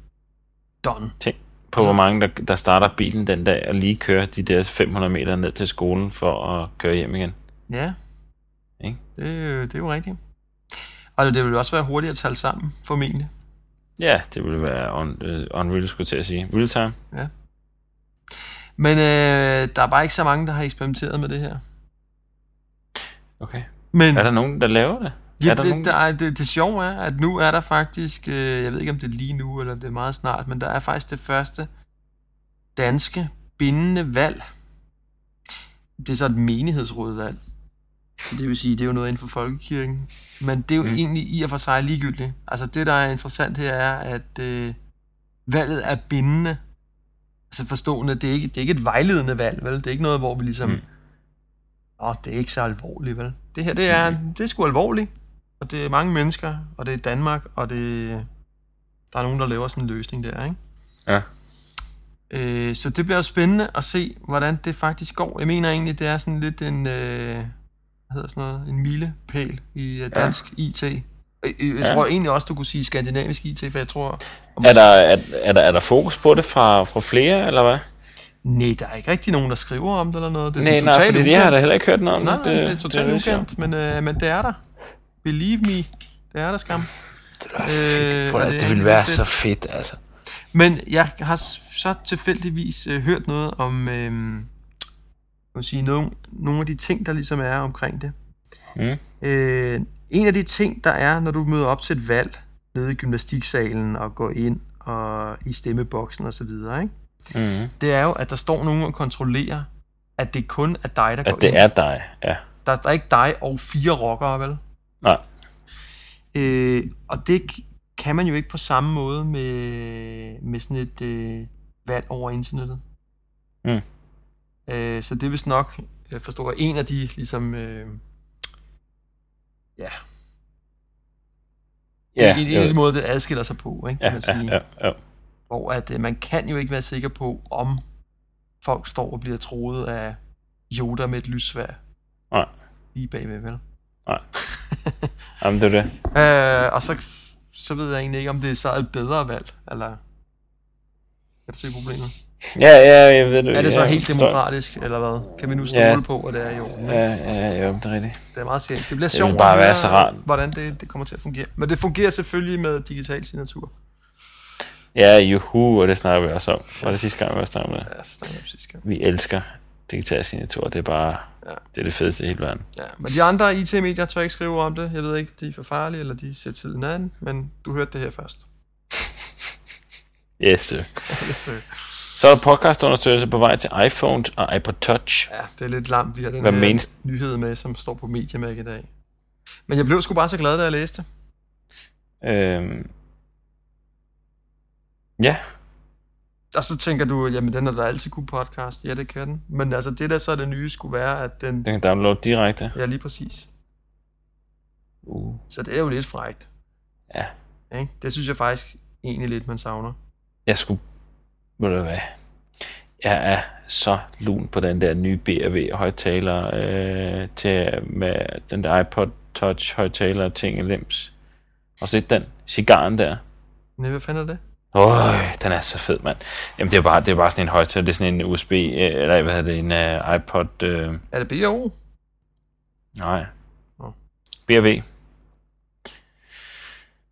done. Tænk på, hvor mange, der, der starter bilen den dag og lige kører de der fem hundrede meter ned til skolen for at køre hjem igen. Ja, ikke? Det, det er jo rigtigt. Og det ville også være hurtigt at tale sammen, formentlig. Ja, det ville være on, uh, unreal, skulle jeg til at sige. Real time. Ja. Men øh, der er bare ikke så mange, der har eksperimenteret med det her. Okay. Men, er der nogen, der laver det? Ja, er der det, nogen? Der er, det, det sjove er, at nu er der faktisk, øh, jeg ved ikke om det er lige nu, eller det er meget snart, men der er faktisk det første danske bindende valg. Det er så et menighedsrådvalg. så det vil sige, det er jo noget inden for folkekirken. Men det er jo mm. egentlig i og for sig ligegyldigt. Altså det, der er interessant her, er, at øh, valget er bindende. Altså forstående, det er ikke, det er ikke et vejledende valg, vel? Det er ikke noget, hvor vi ligesom... Mm. Åh, det er ikke så alvorligt, vel? Det her, det er, mm. det er sgu alvorligt. Og det er mange mennesker, og det er Danmark, og det der er nogen, der laver sådan en løsning der, ikke? Ja. Øh, så det bliver spændende at se, hvordan det faktisk går. Jeg mener egentlig, det er sådan lidt en... Øh, hvad hedder sådan noget, en milepæl i dansk ja. I T. Jeg tror ja. egentlig også, du kunne sige skandinavisk I T, for jeg tror... Er der, er, er, der, er der fokus på det fra, fra flere, eller hvad? Nej, der er ikke rigtig nogen, der skriver om det eller noget. Det er nej, sådan, nej, totalt nej, ukendt. Jeg har da heller ikke hørt noget om nej, det. Nej, det er totalt det er ukendt, men, øh, men det er der. Believe me, det er der skam. Det, er øh, for, det, det, det ville være fedt. Så fedt, altså. Men jeg har så tilfældigvis øh, hørt noget om... Øh, sige, nogle, nogle af de ting, der ligesom er omkring det. Mm. Øh, en af de ting, der er, når du møder op til et valg nede i gymnastiksalen og går ind og i stemmeboksen og så videre, ikke? Mm. Det er jo, at der står nogen og kontrollerer, at det kun er dig, der at går ind. At det er dig, ja. Der, der er ikke dig og fire rockere, vel? Nej. Øh, og det kan man jo ikke på samme måde med, med sådan et øh, valg over internettet. Mm. Så det er vist nok, jeg forstår, at en af de ligesom, øh, ja, ja en, en af de måder, det adskiller sig på, ikke, kan ja, man sige. Ja, ja, ja. Hvor at, øh, man kan jo ikke være sikker på, om folk står og bliver troet af Yoda med et lyssværd. Nej. Lige bagved, vel? Nej. Jamen, det er det. Øh, og så, så ved jeg egentlig ikke, om det så er et bedre valg, eller kan du se problemet? Ja, ja, jeg ved det. Er det så ja, helt demokratisk, forstår. Eller hvad? Kan vi nu stole ja. på, at det er i orden? Ja, ja, jo, det er rigtigt. Det er meget skægt. Det bliver det sjovt, bare være så rart. Hvordan det, det kommer til at fungere. Men det fungerer selvfølgelig med digital signatur. Ja, juhu, og det snakker vi også om. Var det sidste gang, vi også snakkede om det? Ja, snakkede om sidste gang. Vi elsker digital signatur, det er bare ja. det, er det fedeste i hele verden. Ja, men de andre I T-medier tør ikke skrive om det. Jeg ved ikke, de er for farlige, eller de ser tiden an, men du hørte det her først. Yes, sir. Yes, sir. Så er der podcastunderstøttelse på vej til iPhone og iPod Touch. Ja, det er lidt lamt, vi har den Hvad her menes? nyhed med, som står på MediaMarkt i dag. Men jeg blev sgu bare så glad, da jeg læste. Øhm. Ja. Og så tænker du, jamen den er der altid kunne podcast. Ja, det kan den. Men altså det der så er det nye skulle være, at den... Den kan downloade direkte. Ja, lige præcis. Uh. Så det er jo lidt frækt. Ja. Okay? Det synes jeg faktisk egentlig lidt, man savner. Jeg skulle... Må det være. Jeg er så lun på den der nye B R W højttaler øh, til med den der iPod Touch højttaler ting og lems. Og se den cigaren der. Nej, hvad fanden er det? Øj, den er så fed, mand. Jamen det er bare det er bare sådan en højttaler, det er sådan en U S B eller hvad hedder det, en uh, iPod. Øh... Er det B R W? Nej. Oh. B R W.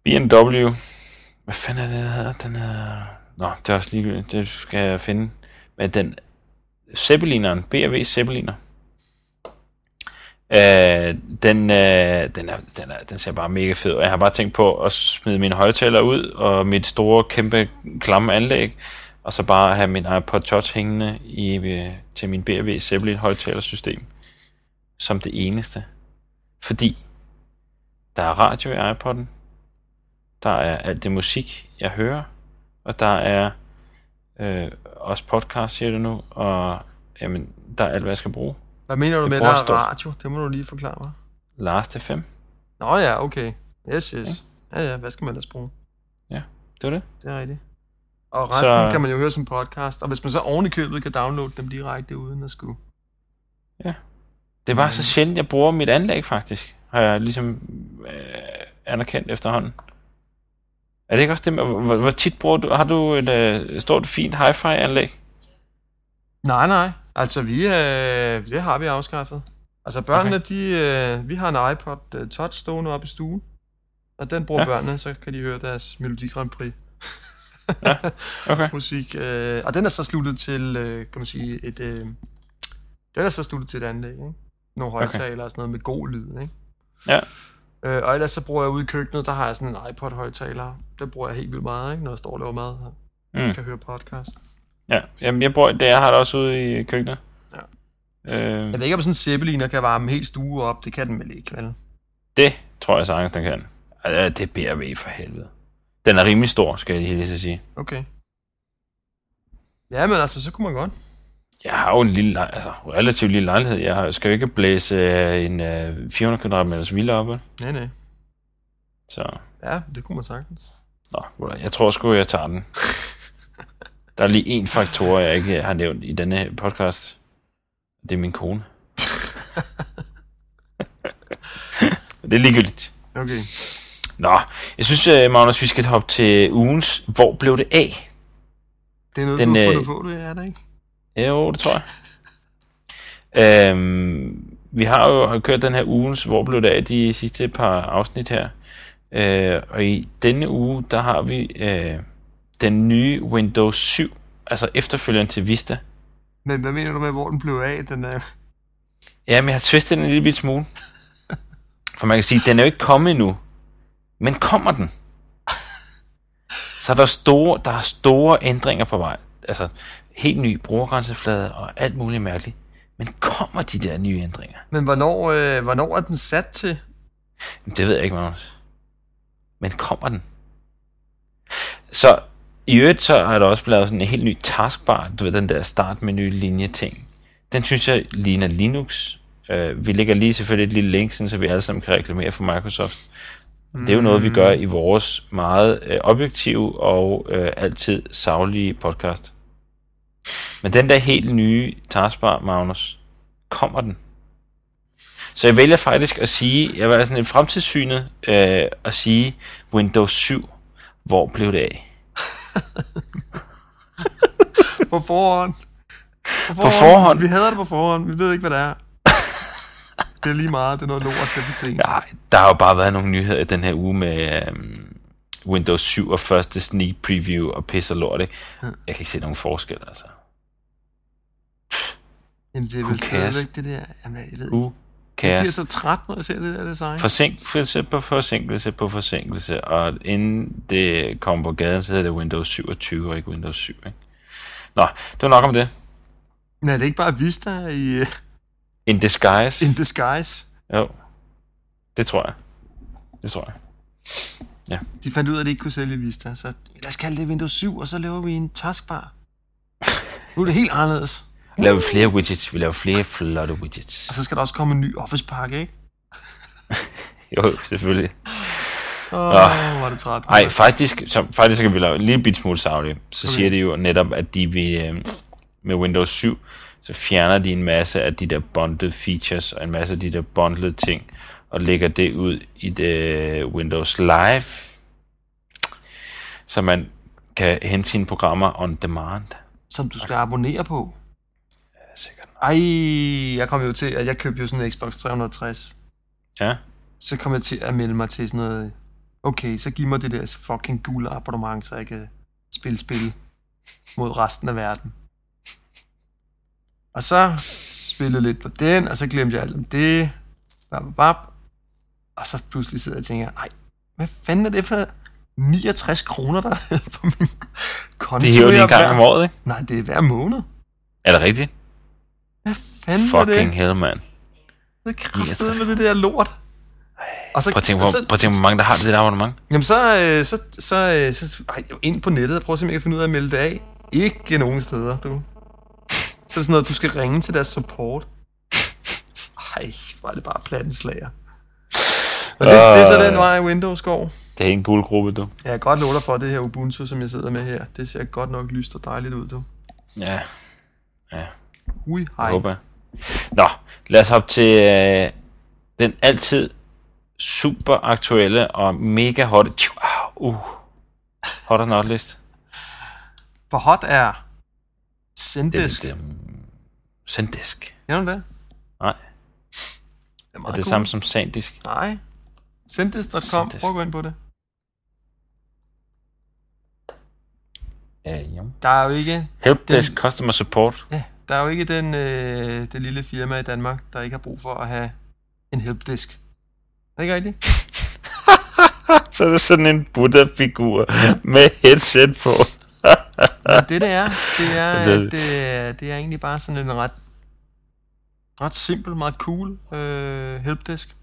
B M W. Hvad fanden er det der hedder? Den er Nå, det er også ligegyldigt. Det skal jeg finde. Men den Zeppelineren, B R W Zeppeliner, øh, den, øh, den, er, den, er, den ser bare mega fed. Jeg har bare tænkt på at smide mine højttaler ud, og mit store, kæmpe, klamme anlæg, og så bare have min iPod Touch hængende i, øh, til min B R W Zeppelin højttalersystem. Som det eneste. Fordi der er radio i iPod'en, der er alt det musik, jeg hører, og der er øh, også podcast, siger du nu, og jamen, der er alt, hvad jeg skal bruge. Hvad mener du med, der er radio? Det må du lige forklare mig. Last punktum F M. Nå ja, okay. Yes, yes. Ja, ja, ja. Hvad skal man ellers bruge? Ja, det var det. Det er rigtigt. Og resten så... kan man jo høre som podcast, og hvis man så oven i købet kan downloade dem direkte uden at skulle. Ja. Det var mm. så sjældent, jeg bruger mit anlæg faktisk, har jeg ligesom øh, anerkendt efterhånden. Er det ikke også det med, hvor, hvor tit bruger du, har du et øh, stort, fint hi-fi-anlæg? Nej, nej. Altså, vi, øh, det har vi afskaffet. Altså, børnene, okay. de, øh, vi har en iPod uh, Touch stående oppe i stuen, og den bruger ja. børnene, så kan de høre deres Melodi Grand Prix. ja, okay. Musik. Øh, og den er så sluttet til, øh, kan man sige, et, øh, den er så sluttet til et anlæg, ikke? Nogle højttaler okay. og sådan noget med god lyd, ikke? Ja. Øh, og ellers så bruger jeg ude i køkkenet, der har jeg sådan en iPod-højttaler. Det bruger jeg helt vildt meget, ikke? Når jeg står og laver mad, mm. kan høre podcast. Ja, jamen jeg bruger det, jeg har det også ude i køkkenet. Ja. Øh, jeg ved ikke, om sådan en zeppeliner kan varme en hel stue op. Det kan den vel ikke, vel? Det tror jeg sagtens, den kan. Det er B R V for helvede. Den er rimelig stor, skal jeg lige så sige. Okay. Ja, men altså, så kunne man godt. Jeg har jo en lille, altså, relativt lille lejlighed. Jeg skal jo ikke blæse øh, en øh, fire hundrede kvadratmeters villa op. Nej, nej. Så. Ja, det kunne man sagtens. Nå, jeg tror sgu, jeg tager den. Der er lige én faktor, jeg ikke har nævnt i denne podcast. Det er min kone. Det er ligegyldigt. Okay. Nå, jeg synes, Magnus, vi skal hoppe til ugens Hvor blev det af? Det er noget, Den, du har fundet på, du er det ikke? Jo, det tror jeg. øhm, vi har jo kørt den her ugens Hvor blev det af de sidste par afsnit her. Øh, og i denne uge, der har vi øh, den nye Windows syv, altså efterfølgeren til Vista. Men hvad mener du med, hvor den blev af? Den er... Jamen, jeg har twistet den en lille bit smule. For man kan sige, den er jo ikke kommet endnu. Men kommer den? Så der er store, der er store ændringer på vej. Altså, helt ny brugergrænseflade og alt muligt mærkeligt. Men kommer de der nye ændringer? Men hvornår, øh, hvornår er den sat til? Jamen, det ved jeg ikke, Magnus. Men kommer den? Så i øvrigt så har der også blevet sådan en helt ny taskbar, du ved, den der startmenu-linje-ting. Den synes jeg ligner Linux. Uh, vi lægger lige selvfølgelig et lille link, sådan, så vi alle sammen kan reklamere for Microsoft. Mm. Det er jo noget, vi gør i vores meget uh, objektive og uh, altid saglige podcast. Men den der helt nye taskbar, Magnus, kommer den? Så jeg vælger faktisk at sige, jeg var sådan et fremtidssynet, uh, at sige Windows syv, hvor blev det af? På forhånd. På forhånd. På forhånd. Vi hader det på forhånd. Vi ved ikke, hvad det er. Det er lige meget. Det er noget lort, det er for sent. Ja, der har jo bare været nogle nyheder i den her uge med øhm, Windows syv og første sneak preview og pis og lort. Ikke? Jeg kan ikke se nogen forskel, altså. Jamen, det er vel stadigvæk det der. Jamen, jeg ved ikke. Jeg bliver så træt, når jeg ser det der design. Forsinkelse på forsinkelse på forsinkelse, og inden det kom på gaden, så hedder det Windows syvogtyve og ikke Windows syv. Ikke? Nå, det var nok om det. Nej, det er ikke bare Vista i... Uh... In disguise. In disguise. Jo, det tror jeg. Det tror jeg. Ja. De fandt ud af, at de ikke kunne sælge Vista, så lad os kalde det Windows syv, og så laver vi en taskbar. Nu er det helt anderledes. Vi laver flere widgets, vi laver flere flotte widgets. Og så skal der også komme en ny Office-pakke, ikke? Jo, selvfølgelig. Åh, oh, var det træt. Nej, faktisk, så, faktisk kan vi lave en lille bit smule savlige. Så okay. Siger det jo netop, at de vil, med Windows syv, så fjerner de en masse af de der bundled features, og en masse af de der bundled ting, og lægger det ud i det Windows Live, så man kan hente sine programmer on demand. Som du skal abonnere på. Ej, jeg kom jo til, at jeg købte jo sådan en Xbox tre hundrede og tres. Ja. Så kom jeg til at melde mig til sådan noget, okay, så giv mig det der fucking gule abonnement, så jeg kan spille spil mod resten af verden. Og så spillede lidt på den, og så glemte jeg alt om det. Bababab. Og så pludselig sidder jeg og tænker, nej, hvad fanden er det for niogtres kroner, der er på min konto? Det er jo lige en gang om året, ikke? Nej, det er hver måned. Er det rigtigt? Hvad fanden var det? Fucking hell, man. Det kraftede med det der lort. Og så, prøv at tænke, hvor mange der har det der abonnement. Jamen så, øh, så, så, øh, så ej, ind på nettet og prøv at se, om jeg kan finde ud af at melde det af. Ikke nogen steder, du. Så er det sådan noget, du skal ringe til deres support. Ej, hvor er det bare plattenslager. Og det, øh, det er så den vej Windows går. Det er en guld gruppe, du. Jeg kan godt love dig for, det her Ubuntu, som jeg sidder med her, det ser godt nok lyst og dejligt ud, du. Ja, ja. Ui, hej. Håber. Nå, lad os hoppe til øh, den altid super aktuelle og mega hotte. Uh, hot or not list. Hvor hot er Zendisk? Det er, det er Zendisk. Kender du det? Nej. Det er, er det cool. Samme som Zendisk? Nej. Zendisk punktum com. Prøv at gå ind på det. Ja, jo. Der er jo ikke... Helpdesk, den... customer support. Ja. Der er jo ikke den, øh, den lille firma i Danmark, der ikke har brug for at have en helpdesk. Er det ikke rigtigt? Så er det sådan en Buddha-figur med headset på. Men det, det er, det er, det, det er egentlig bare sådan en ret ret simpel, meget cool øh, helpdesk,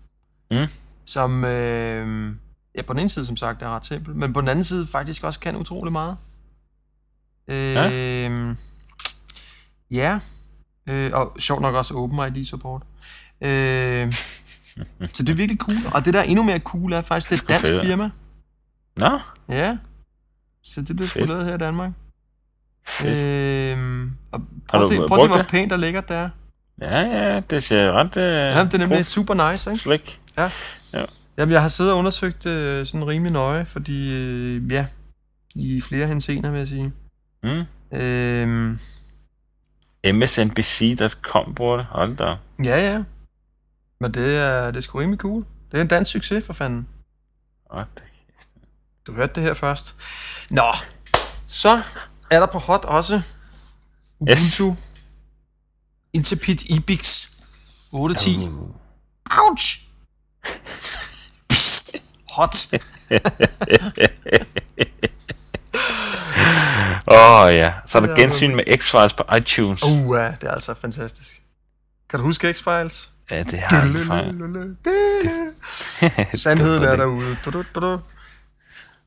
mm. som øh, ja, på den ene side som sagt er ret simpel, men på den anden side faktisk også kan utrolig meget. Øh, ja. Ja. Øh, og sjovt nok også OpenID support. Øh, så det er virkelig cool, og det der endnu mere cool er faktisk, det er et dansk fedt. firma. Nå? Ja, så det bliver sgu lavet her i Danmark. Øhm, og prøv at se, prøv at se hvor pænt og lækkert det er. Ja, ja, det ser ret... Øh, ja, det er nemlig super nice, ikke? Slik. Ja. Ja. Jamen, jeg har siddet og undersøgt øh, sådan rimelig nøje, fordi, øh, ja, i flere henseender, vil jeg sige. Mm. Øhm, M S N B C punktum com bruger det, hold da. Ja, ja. Men det er, det er sgu rimelig cool. Det er en dansk succes, for fanden. What? Du hørte det her først. Nå, så er der på hot også Ubuntu yes. Interpid Ibix otte ti. Uh. Ouch! Psst, hot! Åh oh, ja, så er der gensyn med X-Files på iTunes. Uh, uh, det er altså fantastisk. Kan du huske X-Files? Ja, det har jeg fejl. Sandheden er derude. Du, du, du, du.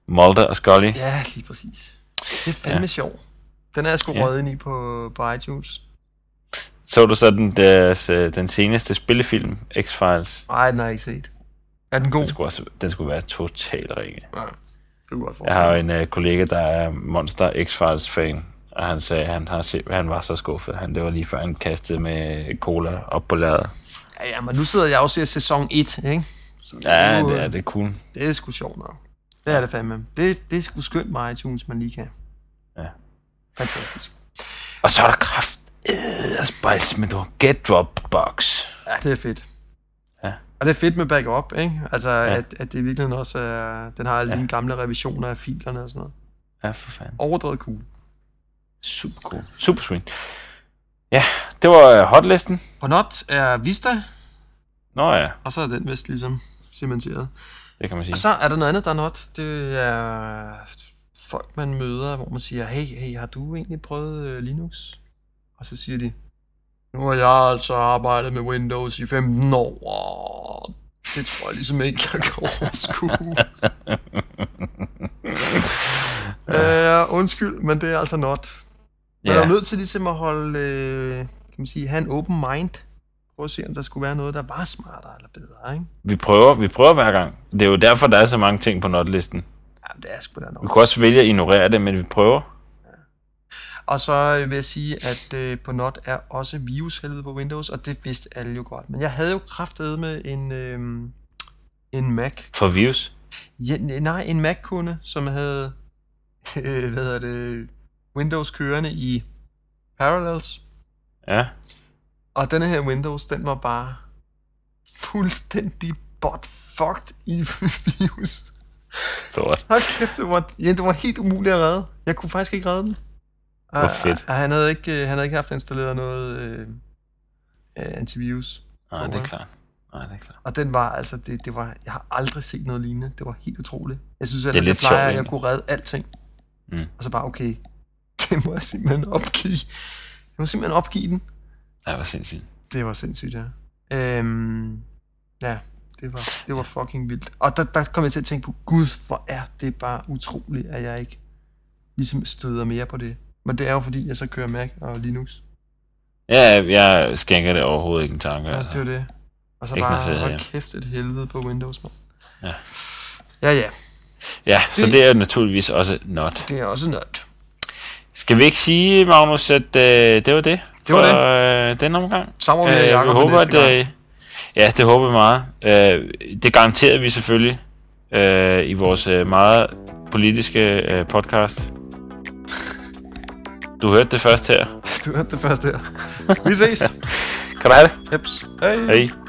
Mulder og Scully. Ja, lige præcis. Det er fandme ja. sjovt. Den er sgu ja. røget ind i på, på iTunes. Så du så den, deres, den seneste spillefilm, X-Files? Nej, den har jeg ikke set. Er den god? Den skulle, også, den skulle være totalt ringe. Ja, jeg har en uh, kollega, der er monster X-Files-fan, og han sagde, han har set, han var så skuffet. Han, det var lige før, han kastede med cola op på lærret. Ja, ja, men nu sidder jeg også i sæson et, ikke? Så ja, nu, det er det cool. Det er sgu sjovt nok. Det er det fandme. Det, det er sgu skønt med iTunes, man lige kan. Ja. Fantastisk. Og så er der kraft. Øh, spice med du. Get Dropbox. Ja, det er fedt. Ja. Og det er fedt med backup, ikke? Altså, ja. at, at det i virkeligheden også er... Den har alle ja. de gamle revisioner af filerne og sådan noget. Ja, for fanden. Overdrevet cool. Super cool. Super sweet. Ja, det var hotlisten. På not er Vista. Nå ja. Og så er den vist ligesom cementeret. Det kan man sige. Og så er der noget andet, der er not. Det er folk, man møder, hvor man siger, hey, hey, har du egentlig prøvet Linux? Og så siger de, nu har jeg altså arbejdet med Windows i femten år. Det tror jeg ligesom ikke, jeg kan overskue. uh, undskyld, men det er altså not. Man yeah. er nødt til ligesom at holde, kan man sige, have en open mind. Prøv at se, om der skulle være noget, der var smartere eller bedre, ikke? Vi prøver, vi prøver hver gang. Det er jo derfor, der er så mange ting på notlisten. Jamen, det er sgu da nok. Vi kunne også vælge at ignorere det, men vi prøver. Ja. Og så vil jeg sige, at øh, på not er også virushelvede på Windows, og det vidste alle jo godt. Men jeg havde jo kraftedeme med en, øh, en Mac. For virus? Ja, nej, en Mac-kunde, som havde øh, hvad hedder det, Windows kørende i Parallels. Ja. Og denne her Windows, den var bare fuldstændig butt-fucked i virus. Hold kæft, det var, ja, det var helt umuligt at redde. Jeg kunne faktisk ikke redde den. Og, det var fedt. Og han havde ikke, han havde ikke haft installeret noget øh, antivirus. Nej, det er klart. Nej, det er klart. Og den var altså, det, det var, jeg har aldrig set noget lignende. Det var helt utroligt. Jeg synes, at jeg plejer, at jeg kunne redde alting. Mm. Og så bare, okay, det må jeg simpelthen opgive. Jeg må simpelthen opgive den. Det var sindssygt. Det var sindssygt, ja. Øhm, ja, det var, det var fucking vildt. Og der, der kom jeg til at tænke på, gud, hvor er det bare utroligt, at jeg ikke ligesom støder mere på det. Men det er jo fordi, jeg så kører Mac og Linux. Ja, jeg skænker det overhovedet ikke en tanke. Ja, altså. Det var det. Og så ikke bare, hold kæft, et helvede på Windows, mand. Ja. Ja, ja. Ja, det, så det er naturligvis også not. Det er også not. Skal vi ikke sige, Magnus, at øh, det var det? Det var for, det. Øh, den omgang. Så må vi have Jacob øh, næste gang. Øh, ja, det håber vi meget. Øh, det garanterer vi selvfølgelig øh, i vores øh, meget politiske øh, podcast. Du hørte det først her. Du hørte det først her. Vi ses. Kan du have det? Heps. Hej. Hej.